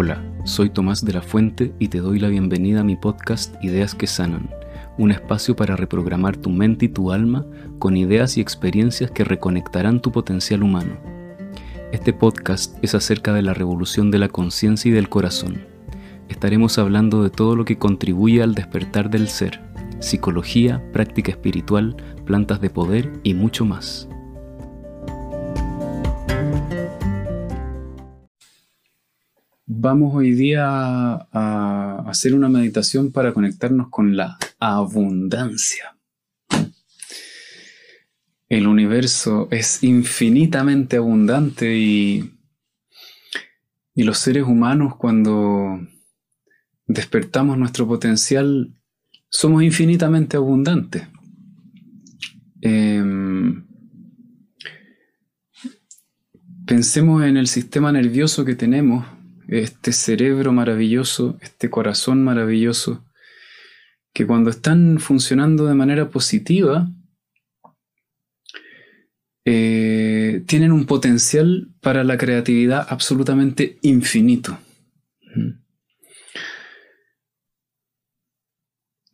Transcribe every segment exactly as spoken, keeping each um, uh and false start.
Hola, soy Tomás de la Fuente y te doy la bienvenida a mi podcast Ideas que sanan, un espacio para reprogramar tu mente y tu alma con ideas y experiencias que reconectarán tu potencial humano. Este podcast es acerca de la revolución de la conciencia y del corazón. Estaremos hablando de todo lo que contribuye al despertar del ser, psicología, práctica espiritual, plantas de poder y mucho más. Vamos hoy día a hacer una meditación para conectarnos con la abundancia. El universo es infinitamente abundante y, y los seres humanos, cuando despertamos nuestro potencial, somos infinitamente abundantes. Eh, pensemos en el sistema nervioso que tenemos. Este cerebro maravilloso, este corazón maravilloso, que cuando están funcionando de manera positiva, eh, tienen un potencial para la creatividad absolutamente infinito.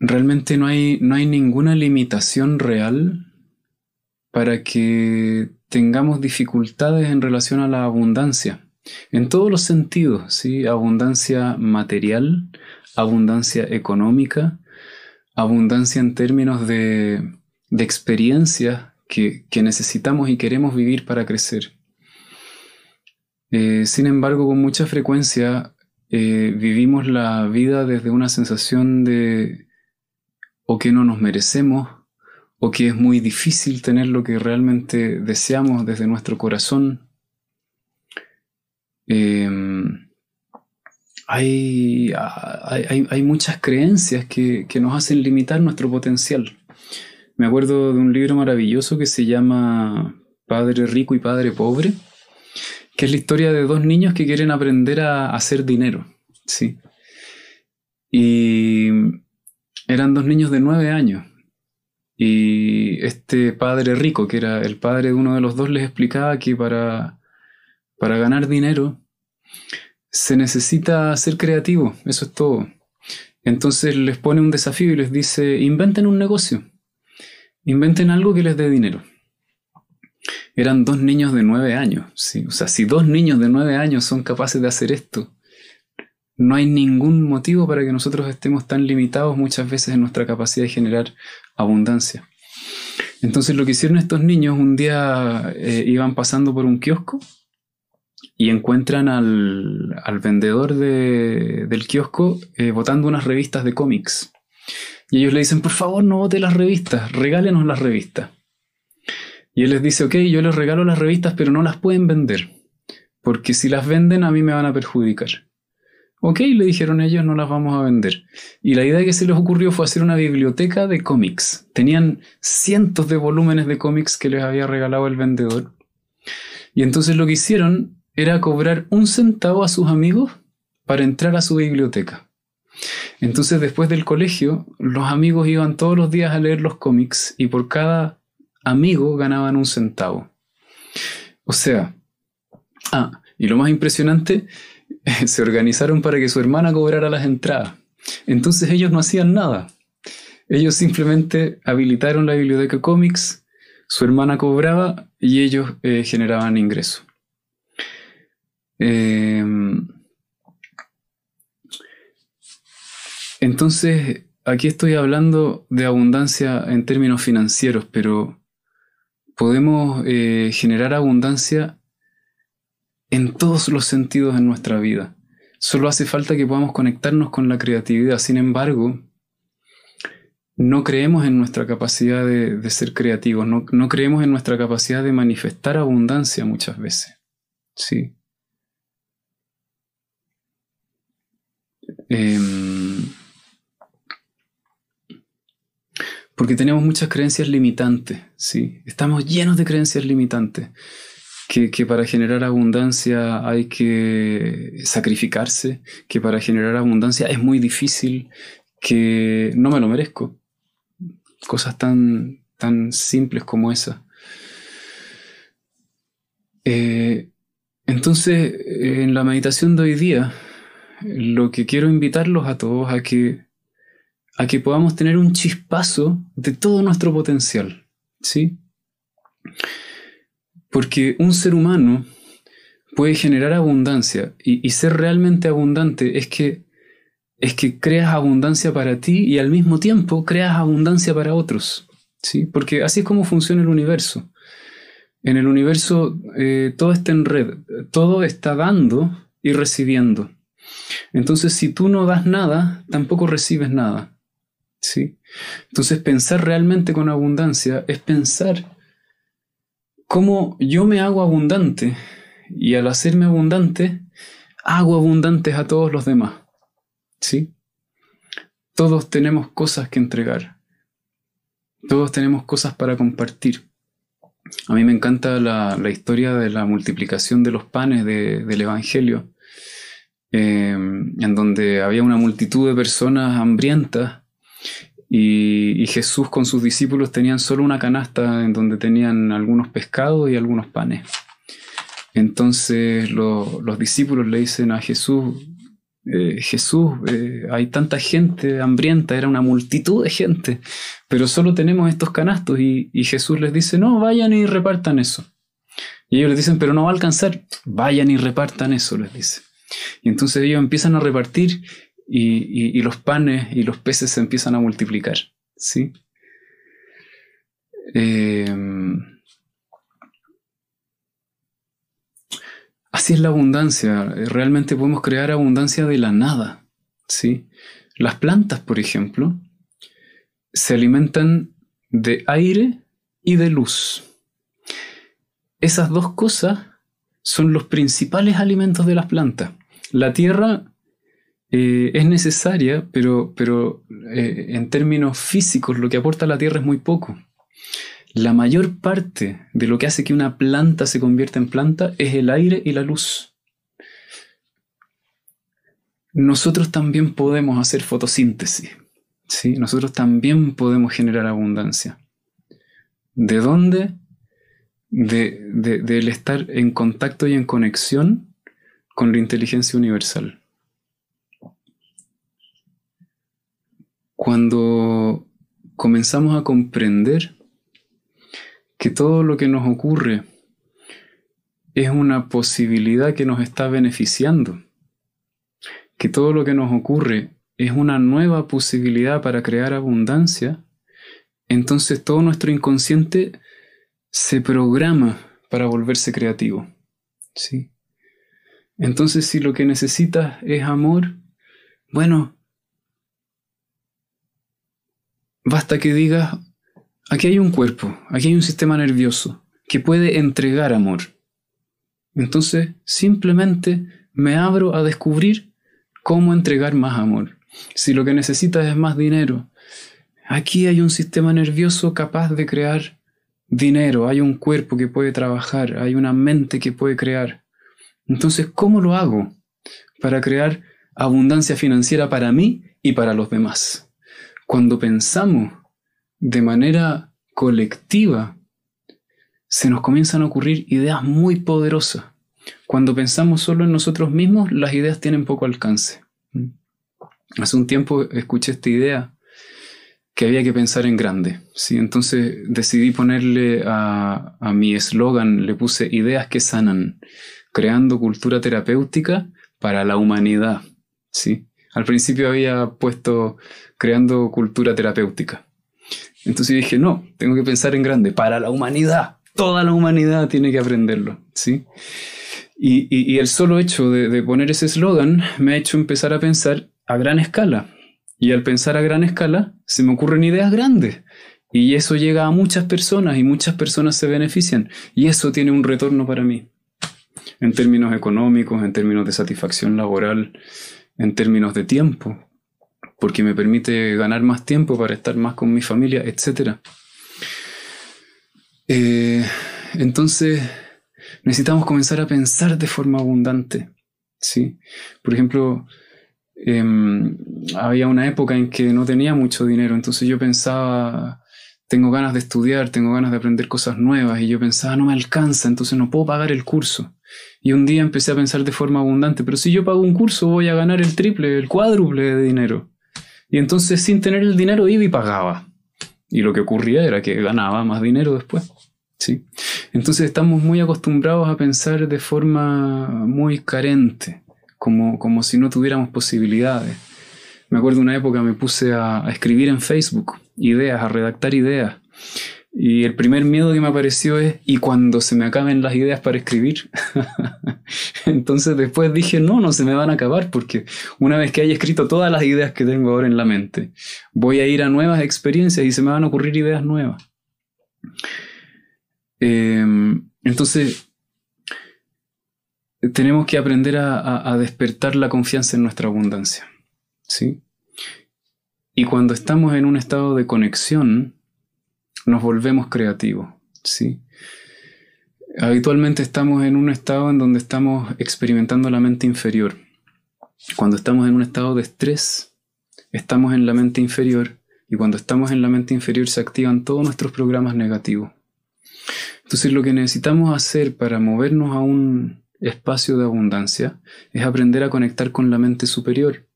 Realmente no hay, no hay ninguna limitación real para que tengamos dificultades en relación a la abundancia. En todos los sentidos, ¿sí? Abundancia material, abundancia económica, abundancia en términos de, de experiencias que, que necesitamos y queremos vivir para crecer. Eh, sin embargo, con mucha frecuencia eh, vivimos la vida desde una sensación de o que no nos merecemos, o que es muy difícil tener lo que realmente deseamos desde nuestro corazón. Eh, hay, hay, hay muchas creencias que, que nos hacen limitar nuestro potencial. Me acuerdo de un libro maravilloso que se llama Padre Rico y Padre Pobre, que es la historia de dos niños que quieren aprender a hacer dinero, ¿sí? Y eran dos niños de nueve años. Y este padre rico, que era el padre de uno de los dos, les explicaba que para... Para ganar dinero se necesita ser creativo, eso es todo. Entonces les pone un desafío y les dice, inventen un negocio, inventen algo que les dé dinero. Eran dos niños de nueve años, ¿sí? O sea, si dos niños de nueve años son capaces de hacer esto, no hay ningún motivo para que nosotros estemos tan limitados muchas veces en nuestra capacidad de generar abundancia. Entonces lo que hicieron estos niños, un día eh, iban pasando por un kiosco, y encuentran al, al vendedor de, del kiosco eh, botando unas revistas de cómics. Y ellos le dicen, por favor no bote las revistas, regálenos las revistas. Y él les dice, ok, yo les regalo las revistas, pero no las pueden vender, porque si las venden a mí me van a perjudicar. Ok, le dijeron ellos, no las vamos a vender. Y la idea que se les ocurrió fue hacer una biblioteca de cómics. Tenían cientos de volúmenes de cómics que les había regalado el vendedor. Y entonces lo que hicieron era cobrar un centavo a sus amigos para entrar a su biblioteca. Entonces, después del colegio, los amigos iban todos los días a leer los cómics y por cada amigo ganaban un centavo. O sea, ah, y lo más impresionante, se organizaron para que su hermana cobrara las entradas. Entonces ellos no hacían nada. Ellos simplemente habilitaron la biblioteca cómics, su hermana cobraba y ellos eh, generaban ingresos. Eh, entonces, aquí estoy hablando de abundancia en términos financieros, pero podemos eh, generar abundancia en todos los sentidos en nuestra vida. Solo hace falta que podamos conectarnos con la creatividad. Sin embargo, no creemos en nuestra capacidad de, de ser creativos, no, no creemos en nuestra capacidad de manifestar abundancia muchas veces, ¿sí? Eh, porque tenemos muchas creencias limitantes, ¿sí? Estamos llenos de creencias limitantes, que, que para generar abundancia hay que sacrificarse, que para generar abundancia es muy difícil, que no me lo merezco, cosas tan, tan simples como esas. eh, entonces en la meditación de hoy día lo que quiero invitarlos a todos a que, a que podamos tener un chispazo de todo nuestro potencial, ¿sí? Porque un ser humano puede generar abundancia y, y ser realmente abundante es que, es que creas abundancia para ti y al mismo tiempo creas abundancia para otros, ¿sí? Porque así es como funciona el universo. En el universo eh, todo está en red, todo está dando y recibiendo. Entonces, si tú no das nada, tampoco recibes nada, ¿sí? Entonces, pensar realmente con abundancia es pensar cómo yo me hago abundante y al hacerme abundante, hago abundantes a todos los demás, ¿sí? Todos tenemos cosas que entregar, todos tenemos cosas para compartir. A mí me encanta la, la historia de la multiplicación de los panes de, del Evangelio. Eh, en donde había una multitud de personas hambrientas y, y Jesús con sus discípulos tenían solo una canasta en donde tenían algunos pescados y algunos panes. Entonces lo, los discípulos le dicen a Jesús, eh, Jesús, eh, hay tanta gente hambrienta, era una multitud de gente, pero solo tenemos estos canastos. Y, y Jesús les dice, no, vayan y repartan eso. Y ellos les dicen, pero no va a alcanzar, vayan y repartan eso, les dice. Y entonces ellos empiezan a repartir y, y, y los panes y los peces se empiezan a multiplicar, ¿sí? Eh, así es la abundancia. Realmente podemos crear abundancia de la nada, ¿sí? Las plantas, por ejemplo, se alimentan de aire y de luz. Esas dos cosas son los principales alimentos de las plantas. La tierra eh, es necesaria, pero, pero eh, en términos físicos lo que aporta la tierra es muy poco. La mayor parte de lo que hace que una planta se convierta en planta es el aire y la luz. Nosotros también podemos hacer fotosíntesis, ¿sí? Nosotros también podemos generar abundancia. ¿De dónde? De, de, del estar en contacto y en conexión con la inteligencia universal. Cuando comenzamos a comprender que todo lo que nos ocurre es una posibilidad que nos está beneficiando, que todo lo que nos ocurre es una nueva posibilidad para crear abundancia, entonces todo nuestro inconsciente se programa para volverse creativo, ¿sí? Entonces, si lo que necesitas es amor, bueno, basta que digas, aquí hay un cuerpo, aquí hay un sistema nervioso que puede entregar amor. Entonces, simplemente me abro a descubrir cómo entregar más amor. Si lo que necesitas es más dinero, aquí hay un sistema nervioso capaz de crear dinero, hay un cuerpo que puede trabajar, hay una mente que puede crear. Entonces, ¿cómo lo hago para crear abundancia financiera para mí y para los demás? Cuando pensamos de manera colectiva, se nos comienzan a ocurrir ideas muy poderosas. Cuando pensamos solo en nosotros mismos, las ideas tienen poco alcance. Hace un tiempo escuché esta idea que había que pensar en grande, ¿sí? Entonces decidí ponerle a, a mi eslogan, le puse Ideas que sanan, creando cultura terapéutica para la humanidad, ¿sí? Al principio había puesto creando cultura terapéutica. Entonces dije, no, tengo que pensar en grande, para la humanidad. Toda la humanidad tiene que aprenderlo, ¿sí? Y, y, y el solo hecho de, de poner ese eslogan me ha hecho empezar a pensar a gran escala. Y al pensar a gran escala, se me ocurren ideas grandes. Y eso llega a muchas personas y muchas personas se benefician. Y eso tiene un retorno para mí. En términos económicos, en términos de satisfacción laboral, en términos de tiempo, porque me permite ganar más tiempo para estar más con mi familia, etcétera. Eh, entonces, necesitamos comenzar a pensar de forma abundante, ¿sí? Por ejemplo, eh, había una época en que no tenía mucho dinero, entonces yo pensaba, tengo ganas de estudiar, tengo ganas de aprender cosas nuevas, y yo pensaba, no me alcanza, entonces no puedo pagar el curso. Y un día empecé a pensar de forma abundante, pero si yo pago un curso voy a ganar el triple, el cuádruple de dinero. Y entonces sin tener el dinero iba y pagaba. Y lo que ocurría era que ganaba más dinero después. ¿Sí? Entonces estamos muy acostumbrados a pensar de forma muy carente, como, como si no tuviéramos posibilidades. Me acuerdo una época me puse a, a escribir en Facebook ideas, a redactar ideas. Y el primer miedo que me apareció es, ¿y cuando se me acaben las ideas para escribir? Entonces después dije, no, no se me van a acabar, porque una vez que haya escrito todas las ideas que tengo ahora en la mente, voy a ir a nuevas experiencias y se me van a ocurrir ideas nuevas. Eh, entonces, tenemos que aprender a, a, a despertar la confianza en nuestra abundancia, ¿sí? Y cuando estamos en un estado de conexión, nos volvemos creativos, ¿sí? Habitualmente estamos en un estado en donde estamos experimentando la mente inferior. Cuando estamos en un estado de estrés, estamos en la mente inferior, y cuando estamos en la mente inferior se activan todos nuestros programas negativos. Entonces lo que necesitamos hacer para movernos a un espacio de abundancia es aprender a conectar con la mente superior.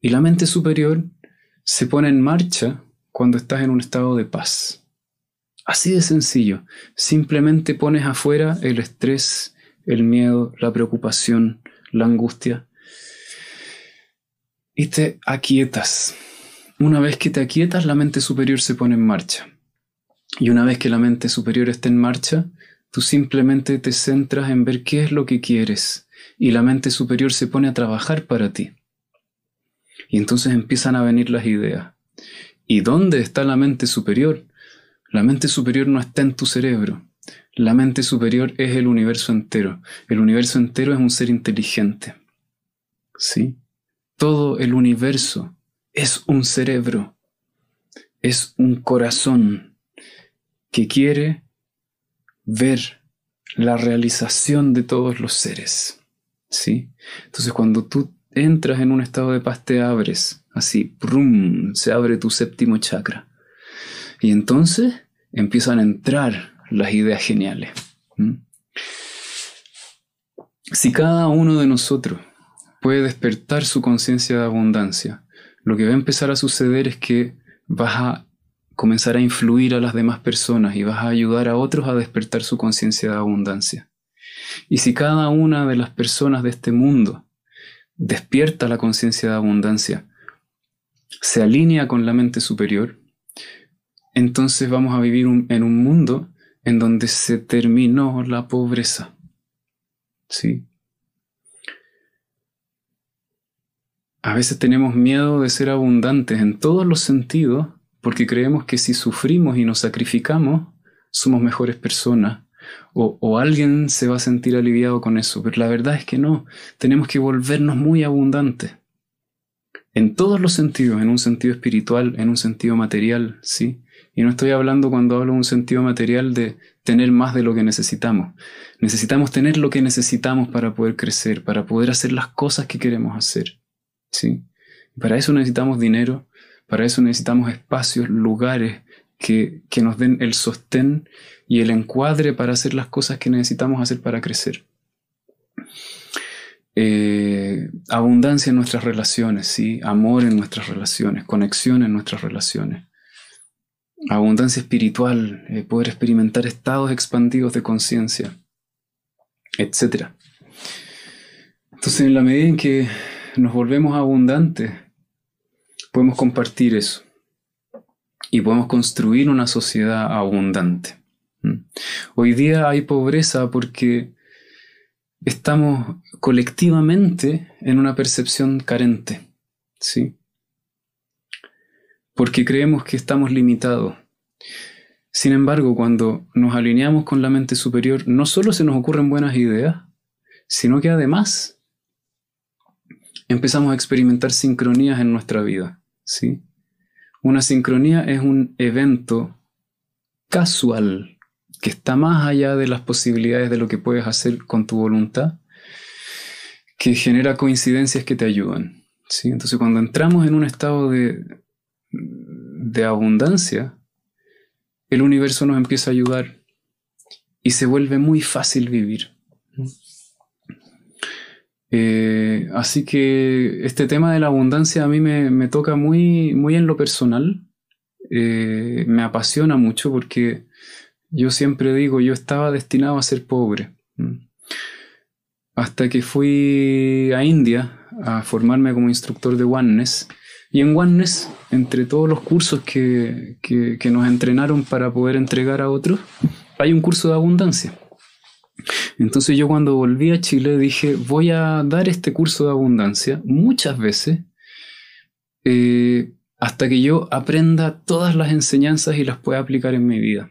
Y la mente superior se pone en marcha cuando estás en un estado de paz. Así de sencillo. Simplemente pones afuera el estrés, el miedo, la preocupación, la angustia. Y te aquietas. Una vez que te aquietas, la mente superior se pone en marcha. Y una vez que la mente superior esté en marcha, tú simplemente te centras en ver qué es lo que quieres. Y la mente superior se pone a trabajar para ti. Y entonces empiezan a venir las ideas. ¿Y dónde está la mente superior? La mente superior no está en tu cerebro. La mente superior es el universo entero. El universo entero es un ser inteligente. ¿Sí? Todo el universo es un cerebro. Es un corazón que quiere ver la realización de todos los seres. ¿Sí? Entonces cuando tú entras en un estado de paz te abres. Así, prum, se abre tu séptimo chakra. Y entonces empiezan a entrar las ideas geniales. ¿Mm? Si cada uno de nosotros puede despertar su conciencia de abundancia, lo que va a empezar a suceder es que vas a comenzar a influir a las demás personas y vas a ayudar a otros a despertar su conciencia de abundancia. Y si cada una de las personas de este mundo despierta la conciencia de abundancia, se alinea con la mente superior, entonces vamos a vivir un, en un mundo en donde se terminó la pobreza. ¿Sí? A veces tenemos miedo de ser abundantes en todos los sentidos porque creemos que si sufrimos y nos sacrificamos, somos mejores personas. O, o alguien se va a sentir aliviado con eso, pero la verdad es que no. Tenemos que volvernos muy abundantes. En todos los sentidos, en un sentido espiritual, en un sentido material, ¿sí? Y no estoy hablando cuando hablo de un sentido material de tener más de lo que necesitamos. Necesitamos tener lo que necesitamos para poder crecer, para poder hacer las cosas que queremos hacer, ¿sí? Para eso necesitamos dinero, para eso necesitamos espacios, lugares que, que nos den el sostén y el encuadre para hacer las cosas que necesitamos hacer para crecer. Eh, abundancia en nuestras relaciones, ¿sí? Amor en nuestras relaciones, conexión en nuestras relaciones, abundancia espiritual, eh, poder experimentar estados expandidos de conciencia, etcétera. Entonces, en la medida en que nos volvemos abundantes, podemos compartir eso y podemos construir una sociedad abundante. ¿Mm? Hoy día hay pobreza porque estamos colectivamente en una percepción carente, ¿sí? Porque creemos que estamos limitados. Sin embargo, cuando nos alineamos con la mente superior, no solo se nos ocurren buenas ideas, sino que además empezamos a experimentar sincronías en nuestra vida, ¿sí? Una sincronía es un evento casual que está más allá de las posibilidades de lo que puedes hacer con tu voluntad, que genera coincidencias que te ayudan, ¿sí? Entonces cuando entramos en un estado de, de abundancia, el universo nos empieza a ayudar y se vuelve muy fácil vivir. Eh, así que este tema de la abundancia a mí me, me toca muy, muy en lo personal. Eh, me apasiona mucho porque yo siempre digo, yo estaba destinado a ser pobre. Hasta que fui a India a formarme como instructor de OneNess. Y en OneNess, entre todos los cursos que, que, que nos entrenaron para poder entregar a otros, hay un curso de abundancia. Entonces yo cuando volví a Chile dije, voy a dar este curso de abundancia muchas veces eh, hasta que yo aprenda todas las enseñanzas y las pueda aplicar en mi vida.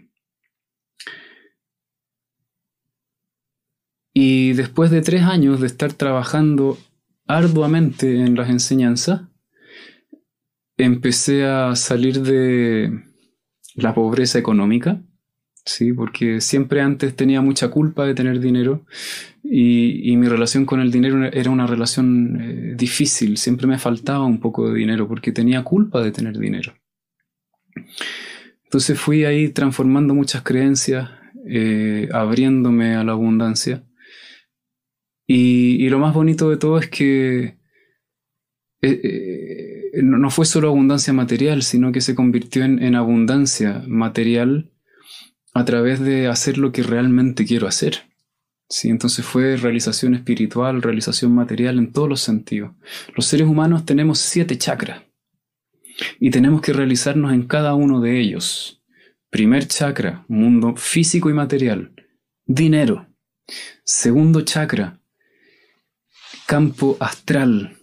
Y después de tres años de estar trabajando arduamente en las enseñanzas, empecé a salir de la pobreza económica, ¿sí? Porque siempre antes tenía mucha culpa de tener dinero y, y mi relación con el dinero era una relación eh, difícil. Siempre me faltaba un poco de dinero porque tenía culpa de tener dinero. Entonces fui ahí transformando muchas creencias, eh, abriéndome a la abundancia. Y, y lo más bonito de todo es que eh, eh, no fue solo abundancia material, sino que se convirtió en, en abundancia material a través de hacer lo que realmente quiero hacer. ¿Sí? Entonces fue realización espiritual, realización material en todos los sentidos. Los seres humanos tenemos siete chakras y tenemos que realizarnos en cada uno de ellos. Primer chakra, mundo físico y material, dinero. Segundo chakra, campo astral,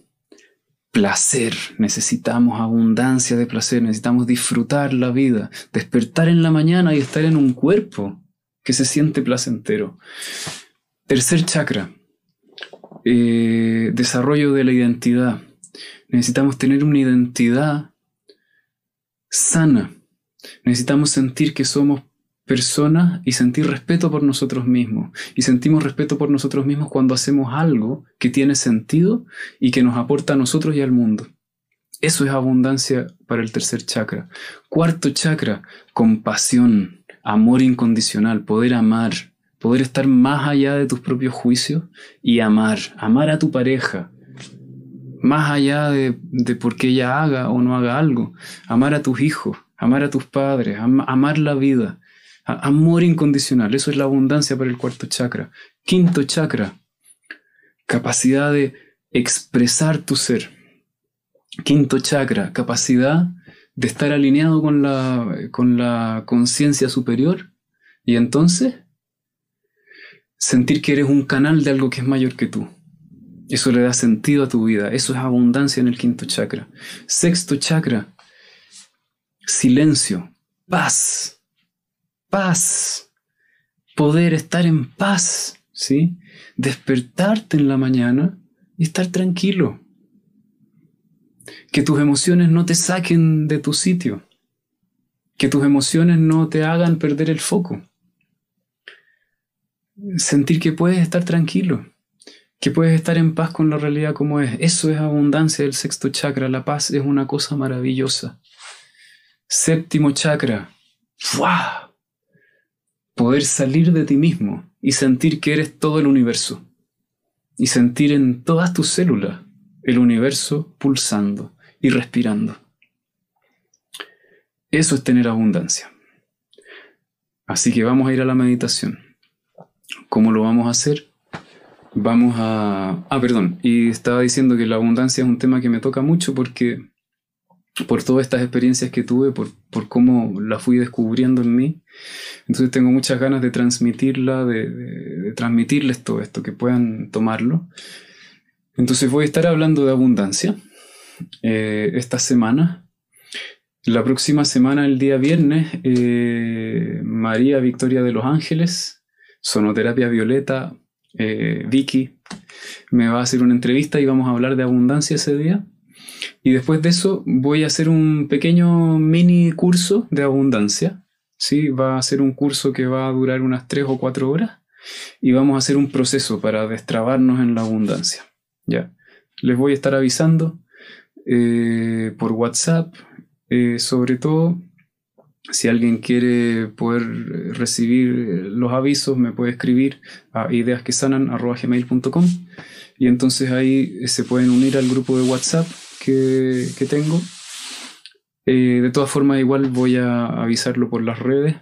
placer. Necesitamos abundancia de placer, necesitamos disfrutar la vida, despertar en la mañana y estar en un cuerpo que se siente placentero. Tercer chakra, eh, desarrollo de la identidad. Necesitamos tener una identidad sana. Necesitamos sentir que somos personas y sentir respeto por nosotros mismos. Y sentimos respeto por nosotros mismos cuando hacemos algo que tiene sentido y que nos aporta a nosotros y al mundo. Eso es abundancia para el tercer chakra. Cuarto chakra, compasión, amor incondicional, poder amar, poder estar más allá de tus propios juicios y amar, amar a tu pareja, más allá de, de por qué ella haga o no haga algo, amar a tus hijos, amar a tus padres, am- amar la vida. Amor incondicional, eso es la abundancia para el cuarto chakra. Quinto chakra, capacidad de expresar tu ser. Quinto chakra, capacidad de estar alineado con la, con la conciencia superior y entonces sentir que eres un canal de algo que es mayor que tú. Eso le da sentido a tu vida, eso es abundancia en el quinto chakra. Sexto chakra, silencio, paz. Paz, poder estar en paz, ¿sí? Despertarte en la mañana y estar tranquilo. Que tus emociones no te saquen de tu sitio. Que tus emociones no te hagan perder el foco. Sentir que puedes estar tranquilo. Que puedes estar en paz con la realidad como es. Eso es abundancia del sexto chakra. La paz es una cosa maravillosa. Séptimo chakra. ¡Fua! Poder salir de ti mismo y sentir que eres todo el universo. Y sentir en todas tus células el universo pulsando y respirando. Eso es tener abundancia. Así que vamos a ir a la meditación. ¿Cómo lo vamos a hacer? Vamos a... Ah, perdón. Y estaba diciendo que la abundancia es un tema que me toca mucho porque por todas estas experiencias que tuve, por, por cómo la fui descubriendo en mí. Entonces tengo muchas ganas de transmitirla, de, de, de transmitirles todo esto, que puedan tomarlo. Entonces voy a estar hablando de abundancia eh, esta semana. La próxima semana, el día viernes, eh, María Victoria de los Ángeles, Sonoterapia Violeta, eh, Vicky, me va a hacer una entrevista y vamos a hablar de abundancia ese día. Y después de eso voy a hacer un pequeño mini curso de abundancia, ¿sí? Va a ser un curso que va a durar unas tres o cuatro horas y vamos a hacer un proceso para destrabarnos en la abundancia. Ya. Les voy a estar avisando eh, por WhatsApp, eh, sobre todo Si alguien quiere poder recibir los avisos, me puede escribir a ideas que sanan arroba gmail punto com y entonces ahí se pueden unir al grupo de WhatsApp que, que tengo. Eh, de todas formas, igual voy a avisarlo por las redes.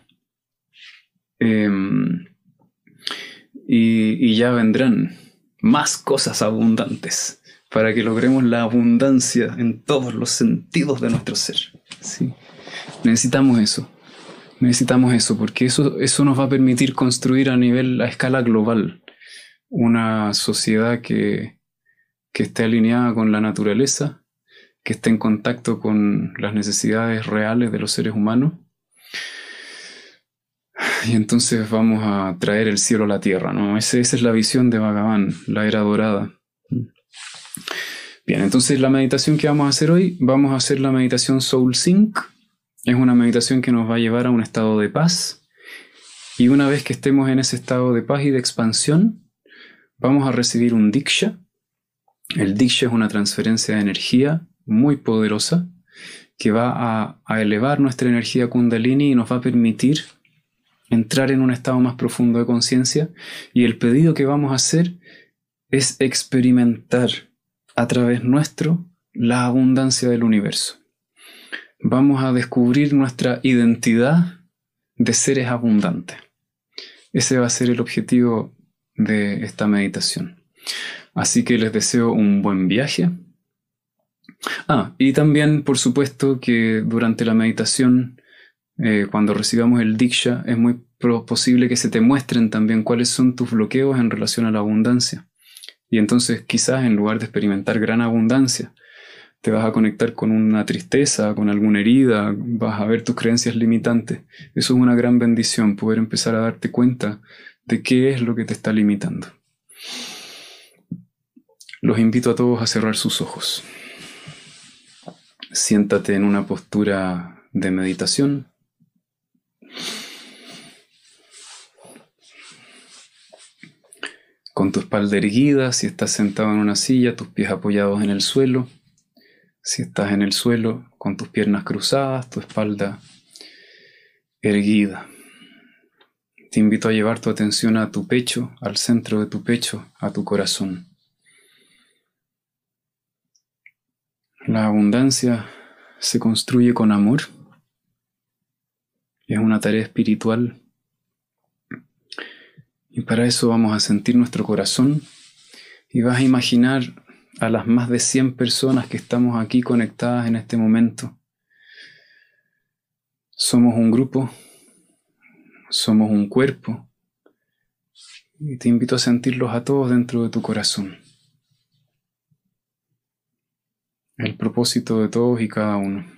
Eh, y, y ya vendrán más cosas abundantes para que logremos la abundancia en todos los sentidos de nuestro ser. Sí. Necesitamos eso, necesitamos eso, porque eso, eso nos va a permitir construir a nivel, a escala global, una sociedad que, que esté alineada con la naturaleza, que esté en contacto con las necesidades reales de los seres humanos. Y entonces vamos a traer el cielo a la tierra, ¿no? Ese, esa es la visión de Bhagavan, la era dorada. Bien, entonces la meditación que vamos a hacer hoy, vamos a hacer la meditación Soul Sync. Es una meditación que nos va a llevar a un estado de paz. Y una vez que estemos en ese estado de paz y de expansión, vamos a recibir un Diksha. El Diksha es una transferencia de energía muy poderosa que va a, a elevar nuestra energía Kundalini y nos va a permitir entrar en un estado más profundo de conciencia. Y el pedido que vamos a hacer es experimentar a través nuestro la abundancia del universo. Vamos a descubrir nuestra identidad de seres abundantes. Ese va a ser el objetivo de esta meditación. Así que les deseo un buen viaje. Ah, y también, por supuesto, que durante la meditación, eh, cuando recibamos el Diksha, es muy posible que se te muestren también cuáles son tus bloqueos en relación a la abundancia. Y entonces quizás en lugar de experimentar gran abundancia, te vas a conectar con una tristeza, con alguna herida, vas a ver tus creencias limitantes. Eso es una gran bendición, poder empezar a darte cuenta de qué es lo que te está limitando. Los invito a todos a cerrar sus ojos. Siéntate en una postura de meditación. Con tu espalda erguida, si estás sentado en una silla, tus pies apoyados en el suelo. Si estás en el suelo, con tus piernas cruzadas, tu espalda erguida. Te invito a llevar tu atención a tu pecho, al centro de tu pecho, a tu corazón. La abundancia se construye con amor. Es una tarea espiritual. Y para eso vamos a sentir nuestro corazón y vas a imaginar a las más de cien personas que estamos aquí conectadas en este momento. Somos un grupo, somos un cuerpo y te invito a sentirlos a todos dentro de tu corazón. El propósito de todos y cada uno.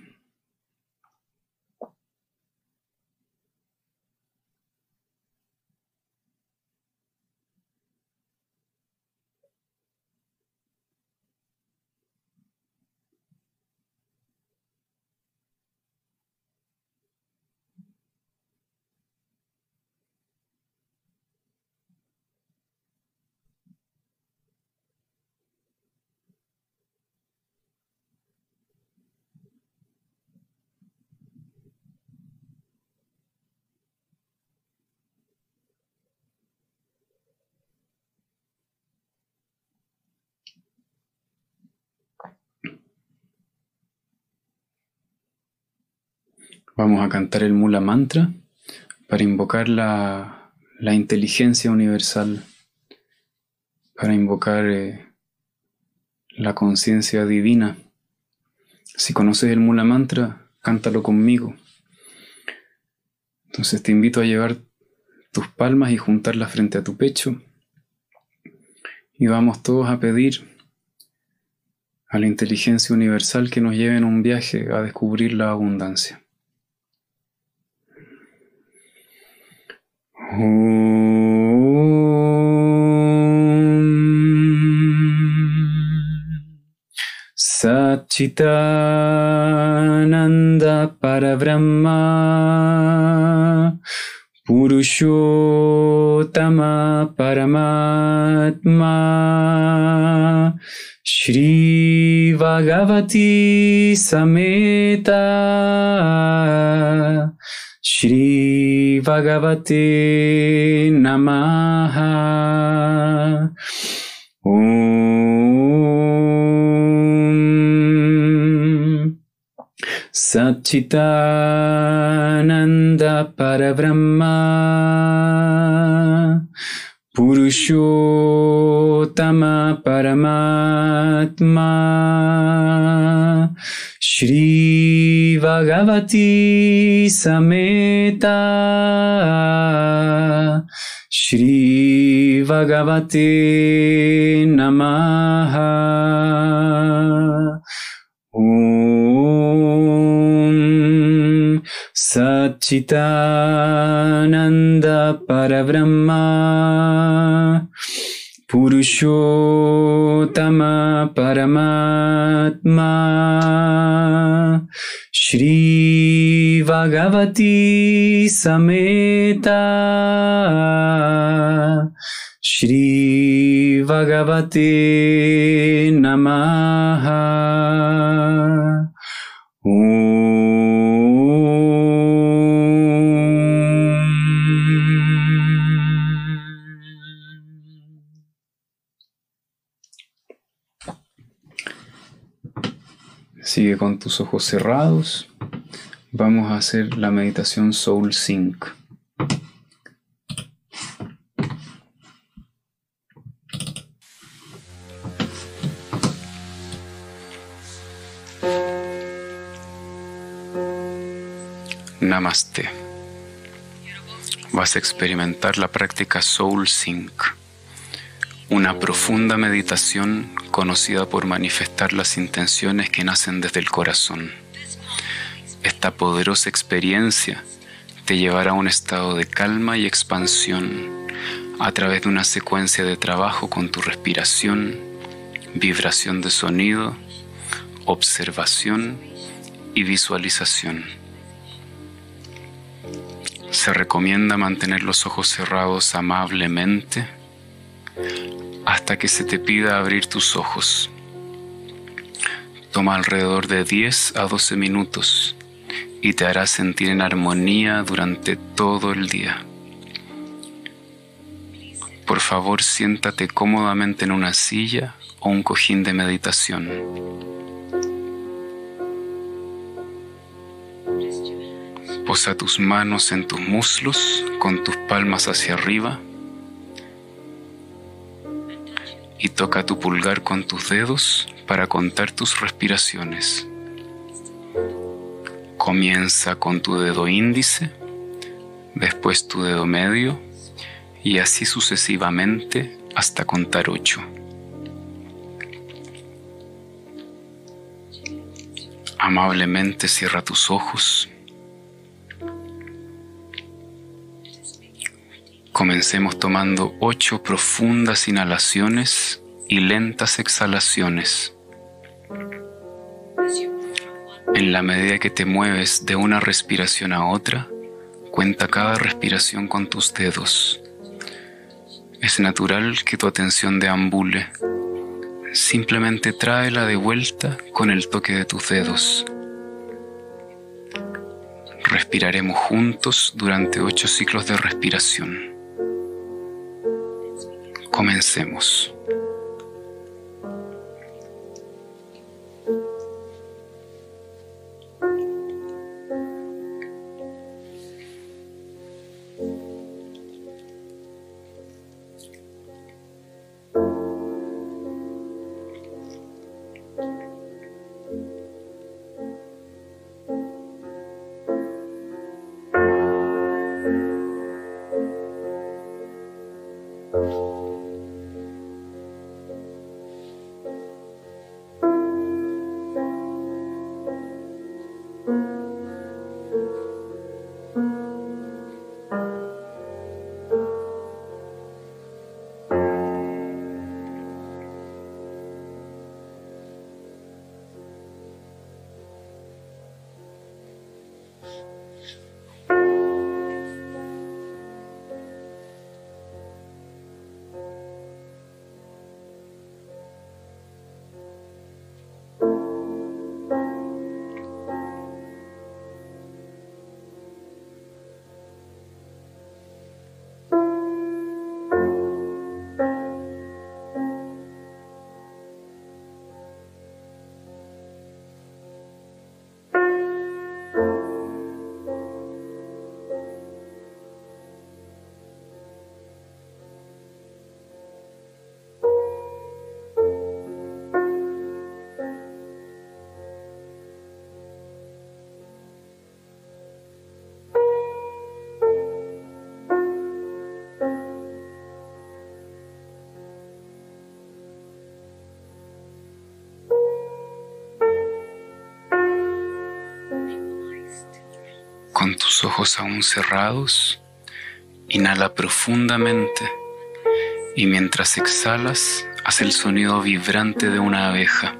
Vamos a cantar el Mula Mantra para invocar la, la inteligencia universal, para invocar eh, la conciencia divina. Si conoces el Mula Mantra, cántalo conmigo. Entonces te invito a llevar tus palmas y juntarlas frente a tu pecho. Y vamos todos a pedir a la inteligencia universal que nos lleve en un viaje a descubrir la abundancia. Om Satchitananda Parabrahma Purushottama Paramatma Shri Bhagavati Sameta Shri Bhagavate Namaha. Om Satchitananda Parabrahma Purushottama Paramatma Shri Bhagavati Sameta Shri Bhagavate Namaha. Om Satchitananda Parabrahma Purushottama Paramatma Shri Bhagavati Sameta Shri Bhagavate Namaha. Om. Sigue con tus ojos cerrados. Vamos a hacer la meditación Soul Sync. Namaste. Vas a experimentar la práctica Soul Sync, una profunda meditación conocida por manifestar las intenciones que nacen desde el corazón. Esta poderosa experiencia te llevará a un estado de calma y expansión a través de una secuencia de trabajo con tu respiración, vibración de sonido, observación y visualización. Se recomienda mantener los ojos cerrados amablemente hasta que se te pida abrir tus ojos. Toma alrededor de diez a doce minutos y te hará sentir en armonía durante todo el día. Por favor, siéntate cómodamente en una silla o un cojín de meditación. Posa tus manos en tus muslos con tus palmas hacia arriba y toca tu pulgar con tus dedos para contar tus respiraciones. Comienza con tu dedo índice, después tu dedo medio y así sucesivamente hasta contar ocho. Amablemente cierra tus ojos. Comencemos tomando ocho profundas inhalaciones y lentas exhalaciones. En la medida que te mueves de una respiración a otra, cuenta cada respiración con tus dedos. Es natural que tu atención deambule. Simplemente tráela de vuelta con el toque de tus dedos. Respiraremos juntos durante ocho ciclos de respiración. Comencemos. Con tus ojos aún cerrados, inhala profundamente y mientras exhalas, haz el sonido vibrante de una abeja.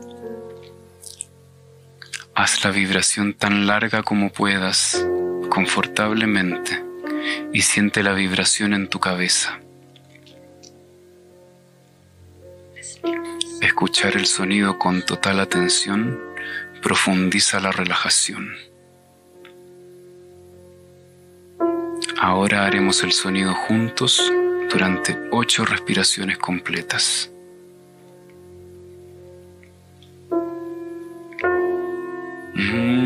Haz la vibración tan larga como puedas, confortablemente, y siente la vibración en tu cabeza. Escuchar el sonido con total atención profundiza la relajación. Ahora haremos el sonido juntos durante ocho respiraciones completas. Mm.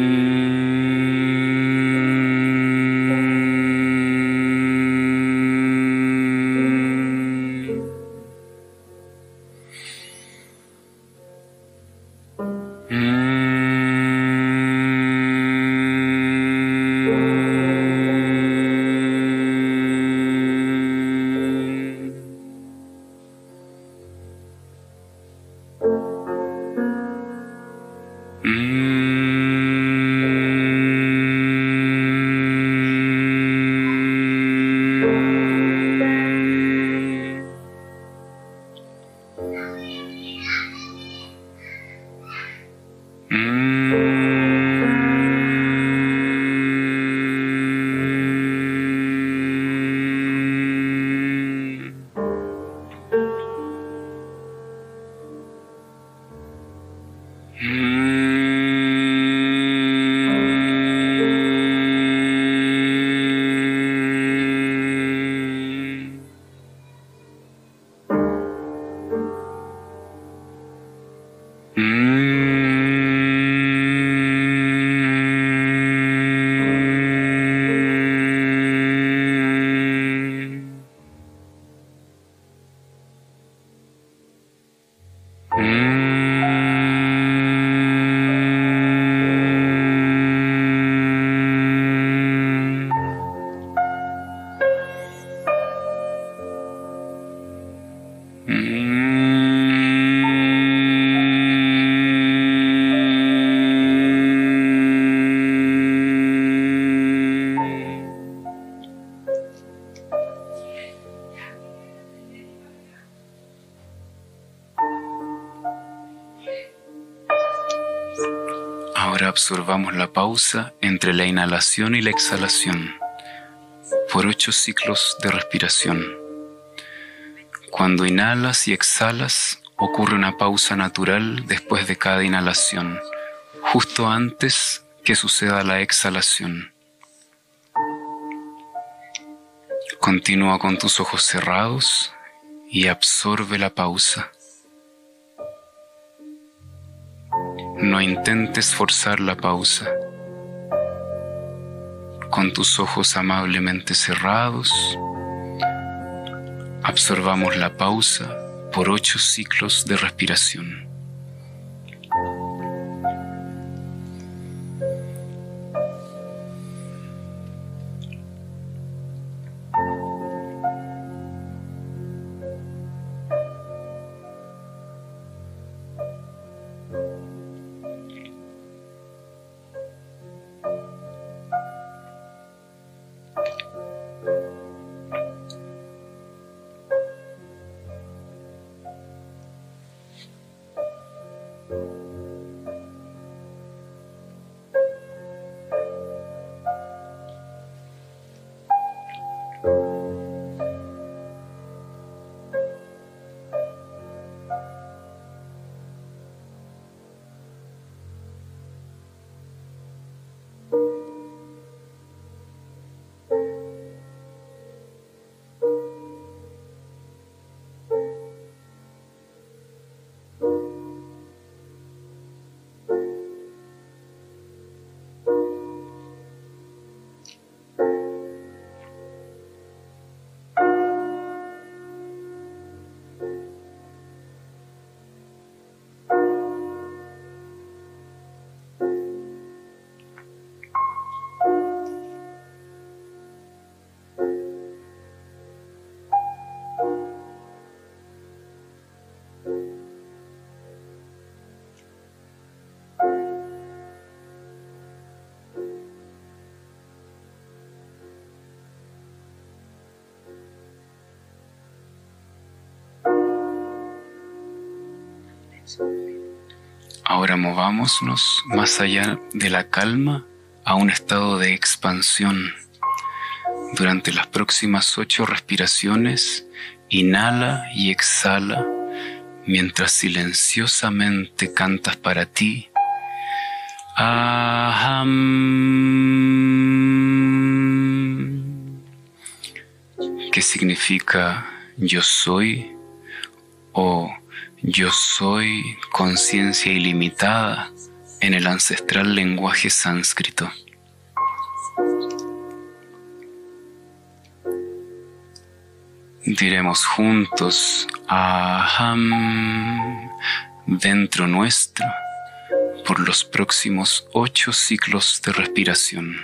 Observamos la pausa entre la inhalación y la exhalación por ocho ciclos de respiración. Cuando inhalas y exhalas, ocurre una pausa natural después de cada inhalación, justo antes que suceda la exhalación. Continúa con tus ojos cerrados y absorbe la pausa. No intentes forzar la pausa. Con tus ojos amablemente cerrados, absorbamos la pausa por ocho ciclos de respiración. Ahora movámonos más allá de la calma a un estado de expansión. Durante las próximas ocho respiraciones, inhala y exhala mientras silenciosamente cantas para ti. Aham, que significa yo soy o yo soy conciencia ilimitada en el ancestral lenguaje sánscrito. Diremos juntos Aham dentro nuestro por los próximos ocho ciclos de respiración.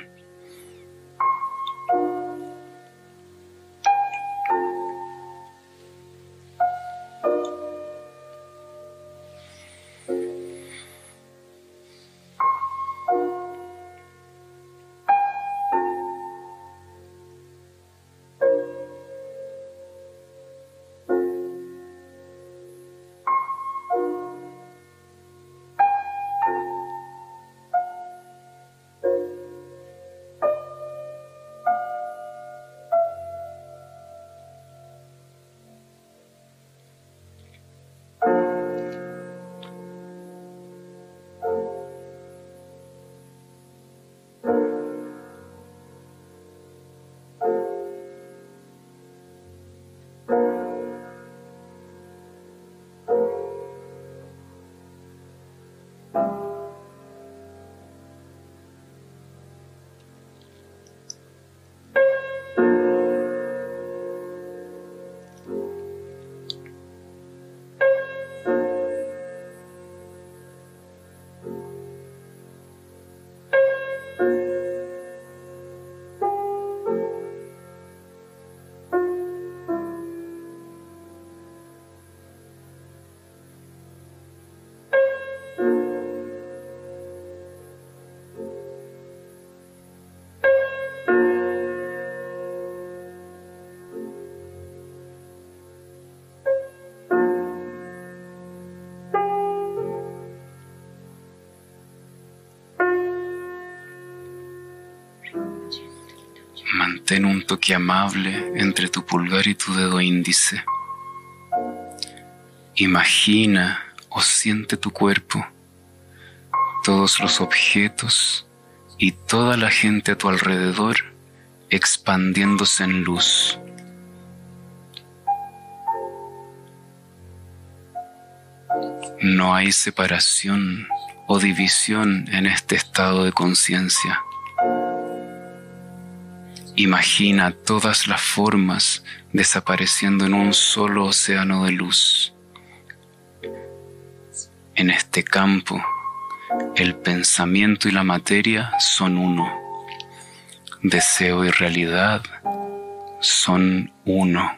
Mantén un toque amable entre tu pulgar y tu dedo índice. Imagina o siente tu cuerpo, todos los objetos y toda la gente a tu alrededor expandiéndose en luz. No hay separación o división en este estado de conciencia. Imagina todas las formas desapareciendo en un solo océano de luz. En este campo, el pensamiento y la materia son uno. Deseo y realidad son uno.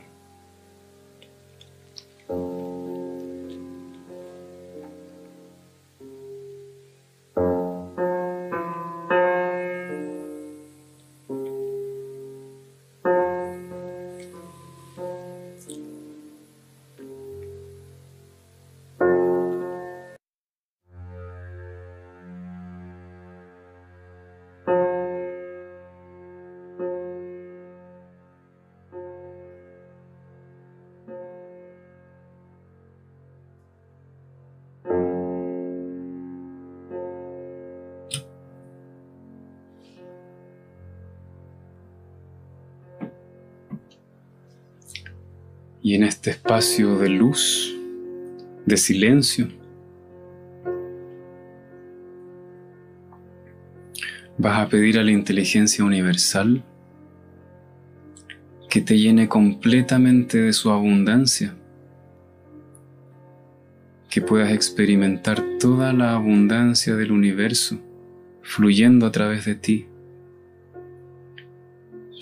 Y en este espacio de luz, de silencio, vas a pedir a la inteligencia universal que te llene completamente de su abundancia, que puedas experimentar toda la abundancia del universo fluyendo a través de ti,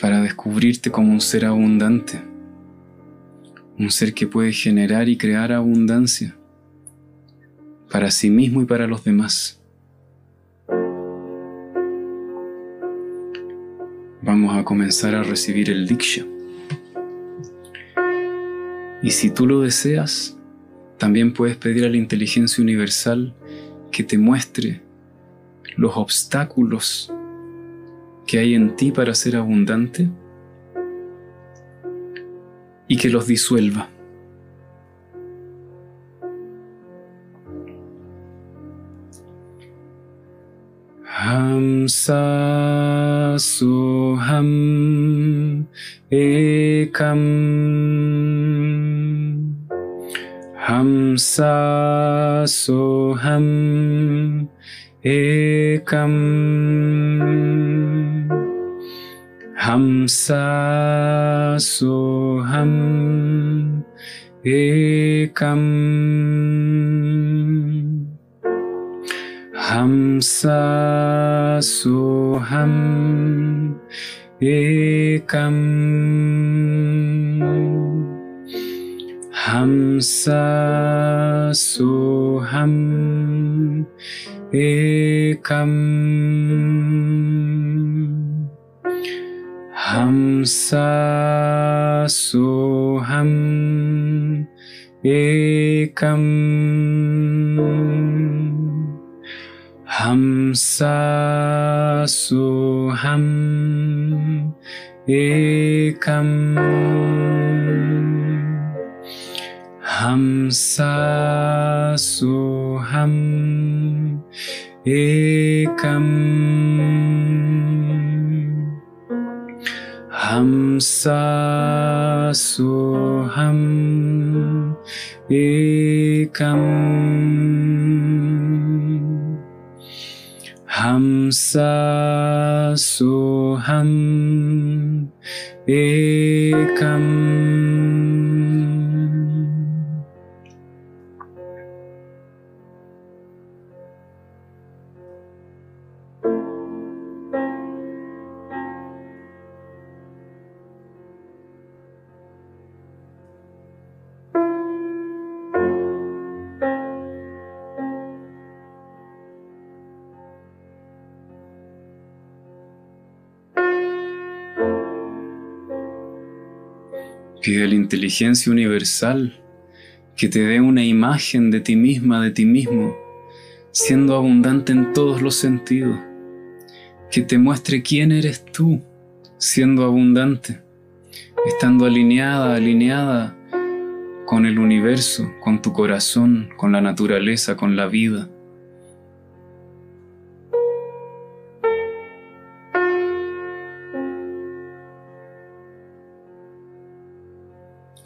para descubrirte como un ser abundante. Un ser que puede generar y crear abundancia para sí mismo y para los demás. Vamos a comenzar a recibir el Diksha. Y si tú lo deseas, También puedes pedir a la inteligencia universal que te muestre los obstáculos que hay en ti para ser abundante y que los disuelva. Hamsa Soham Ekam, Hamsa Soham Ekam, Hamsa Soham Ekam, Hamsa Soham Ekam, Hamsa Soham Ekam, Hamsa Soham Ekam, Hamsa Soham Ekam, Hamsa Soham Ekam, Hamsa Soham Ekam, Hamsa Soham Ekam. Pide a la inteligencia universal que te dé una imagen de ti misma, de ti mismo, siendo abundante en todos los sentidos. Que te muestre quién eres tú, siendo abundante, estando alineada, alineada con el universo, con tu corazón, con la naturaleza, con la vida.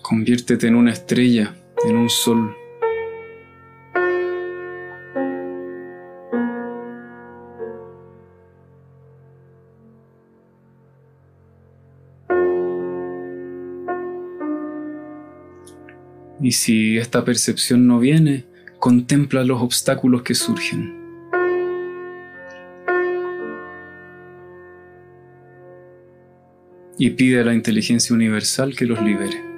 Conviértete en una estrella, en un sol. Y si esta percepción no viene, contempla los obstáculos que surgen. Y pide a la inteligencia universal que los libere.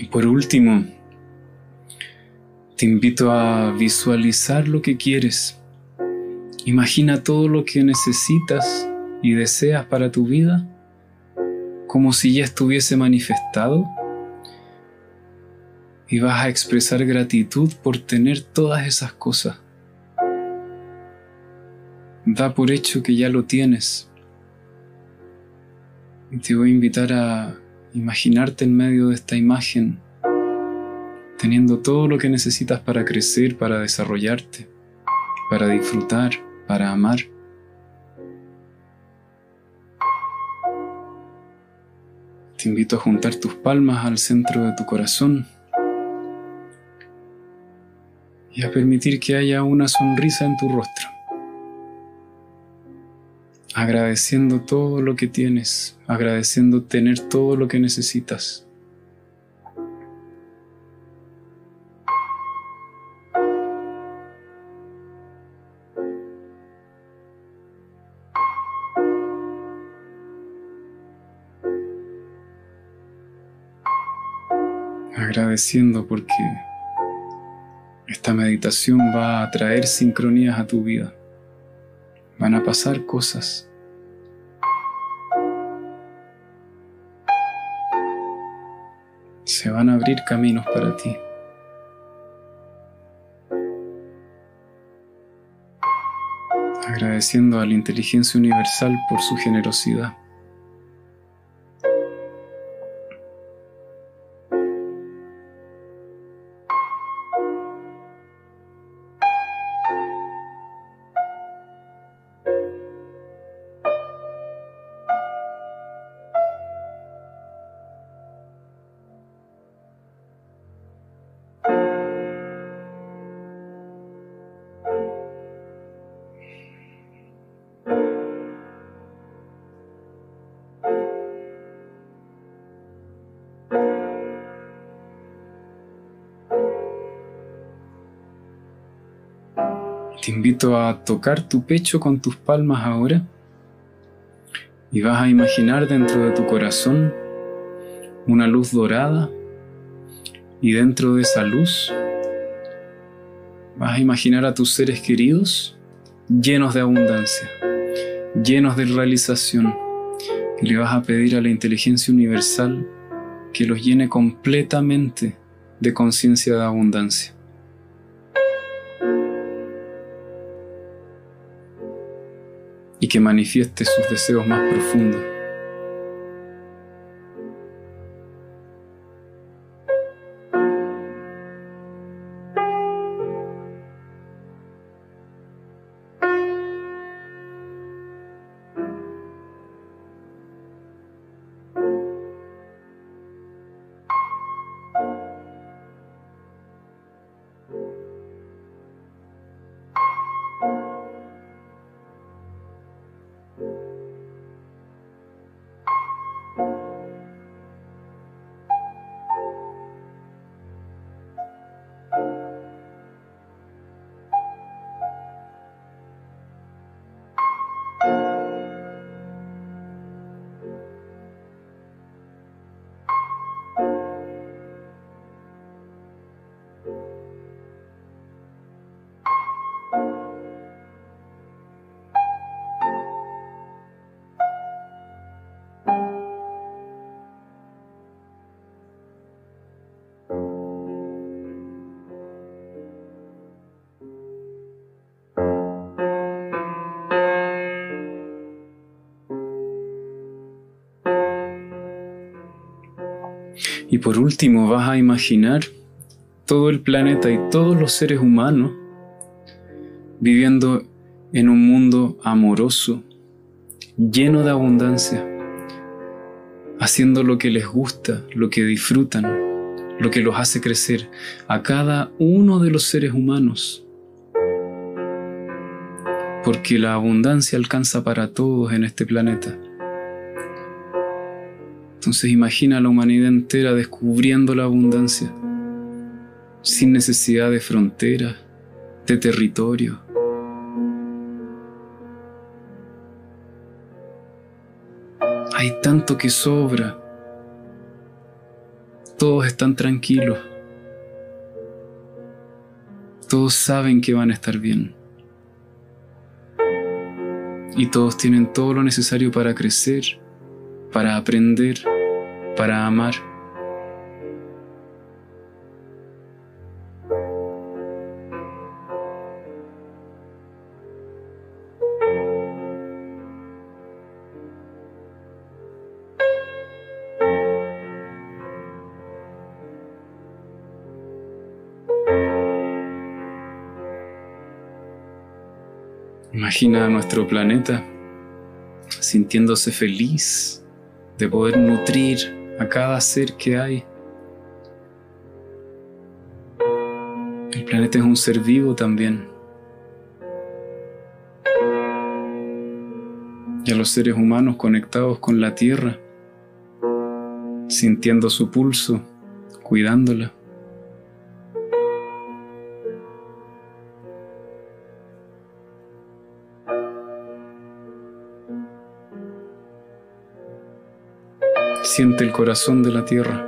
Y por último, te invito a visualizar lo que quieres. Imagina todo lo que necesitas y deseas para tu vida, como si ya estuviese manifestado. Y vas a expresar gratitud por tener todas esas cosas. Da por hecho que ya lo tienes. Y te voy a invitar a imaginarte en medio de esta imagen, teniendo todo lo que necesitas para crecer, para desarrollarte, para disfrutar, para amar. Te invito a juntar tus palmas al centro de tu corazón y a permitir que haya una sonrisa en tu rostro, agradeciendo todo lo que tienes, agradeciendo tener todo lo que necesitas. Agradeciendo porque esta meditación va a traer sincronías a tu vida. Van a pasar cosas. Se van a abrir caminos para ti. Agradeciendo a la inteligencia universal por su generosidad. Te invito a tocar tu pecho con tus palmas ahora y vas a imaginar dentro de tu corazón una luz dorada y dentro de esa luz vas a imaginar a tus seres queridos llenos de abundancia, llenos de realización, y le vas a pedir a la inteligencia universal que los llene completamente de conciencia de abundancia. Y que manifieste sus deseos más profundos. Y por último vas a imaginar todo el planeta y todos los seres humanos viviendo en un mundo amoroso, lleno de abundancia, haciendo lo que les gusta, lo que disfrutan, lo que los hace crecer a cada uno de los seres humanos. Porque la abundancia alcanza para todos en este planeta. Entonces imagina a la humanidad entera descubriendo la abundancia, sin necesidad de fronteras, de territorio. Hay tanto que sobra. Todos están tranquilos. Todos saben que van a estar bien. Y todos tienen todo lo necesario para crecer, para aprender, para amar. Imagina a nuestro planeta sintiéndose feliz de poder nutrir a cada ser que hay. El planeta es un ser vivo también. Y a los seres humanos conectados con la Tierra, sintiendo su pulso, cuidándola. Siente el corazón de la tierra.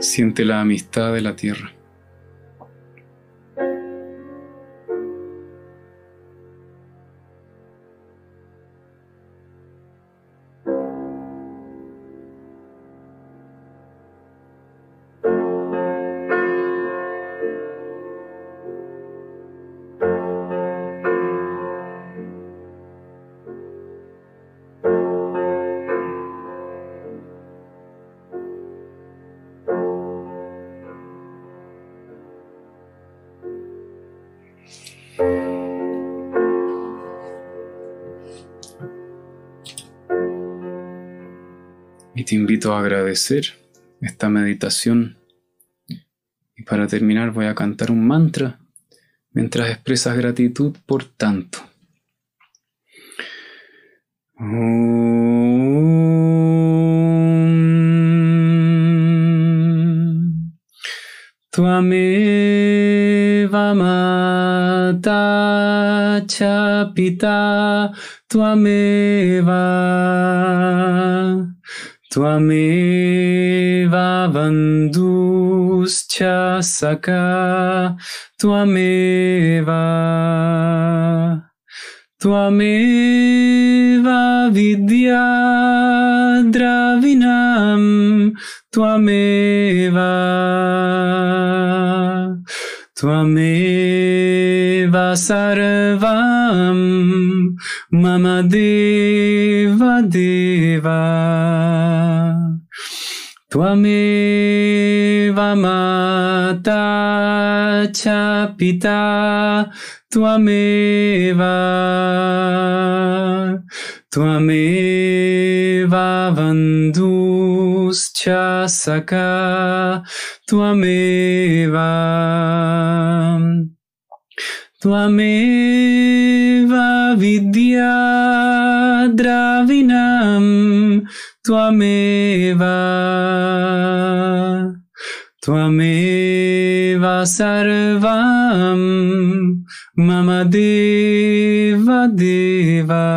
Siente la amistad de la tierra. Y te invito a agradecer esta meditación. Y para terminar voy a cantar un mantra mientras expresas gratitud por tanto. Om Tvameva Mata Cha Pita Tvameva Tvameva Bandhuscha Sakha Tvameva Tvameva Vidya Dravinam Tvameva Tvameva Sarvam Mama Deva Deva Tvameva Mata Cha Pita Tvameva Tvameva Bandhuscha Sakha Tvameva Tvameva Vidya Dravinam Tvameva Tvameva Sarvam Mama Deva Deva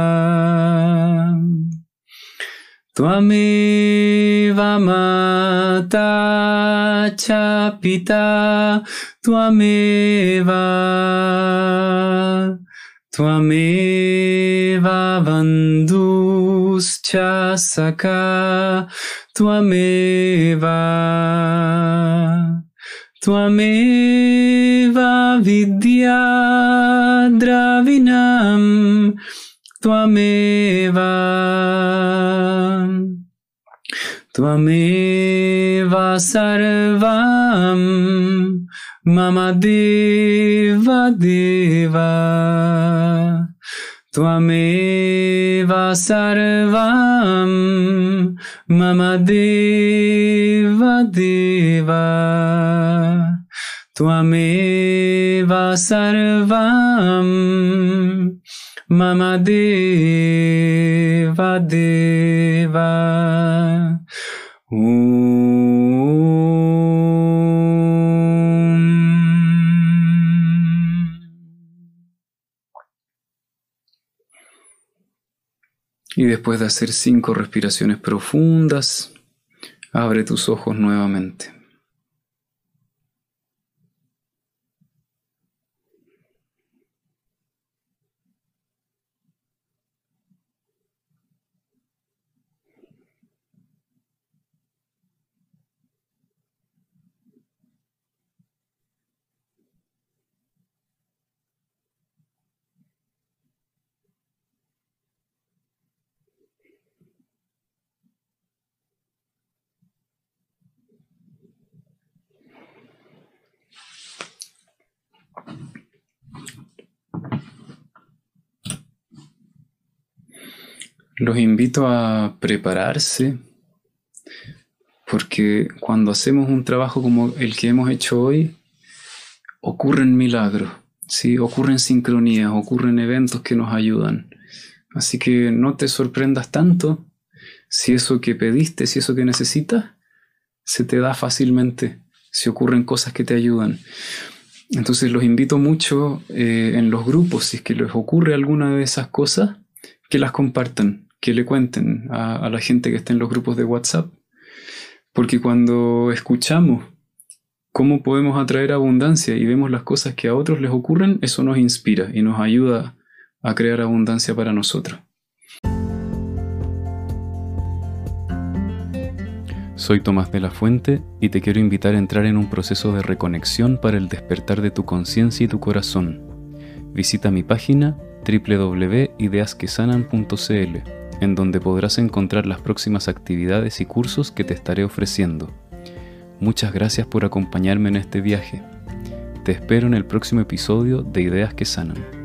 Tvameva Mata Cha Pita Tvameva Tvameva Bandhuscha Sakha Tvameva Tvameva Vidya dravinam Tvameva Tvameva sarvam mama deva deva Tvameva sarvam mama deva deva Tvameva sarvam mama deva deva Y después de hacer cinco respiraciones profundas, abre tus ojos nuevamente. Los invito a prepararse, porque cuando hacemos un trabajo como el que hemos hecho hoy, ocurren milagros, ¿sí? Ocurren sincronías, ocurren eventos que nos ayudan. Así que no te sorprendas tanto si eso que pediste, si eso que necesitas, se te da fácilmente, si ocurren cosas que te ayudan. Entonces los invito mucho eh, en los grupos, si es que les ocurre alguna de esas cosas, que las compartan, que le cuenten a, a la gente que está en los grupos de WhatsApp. Porque cuando escuchamos cómo podemos atraer abundancia y vemos las cosas que a otros les ocurren, eso nos inspira y nos ayuda a crear abundancia para nosotros. Soy Tomás de la Fuente y te quiero invitar a entrar en un proceso de reconexión para el despertar de tu conciencia y tu corazón. Visita mi página doble u doble u doble u punto ideas que sanan punto c l, en donde podrás encontrar las próximas actividades y cursos que te estaré ofreciendo. Muchas gracias por acompañarme en este viaje. Te espero en el próximo episodio de Ideas que Sanan.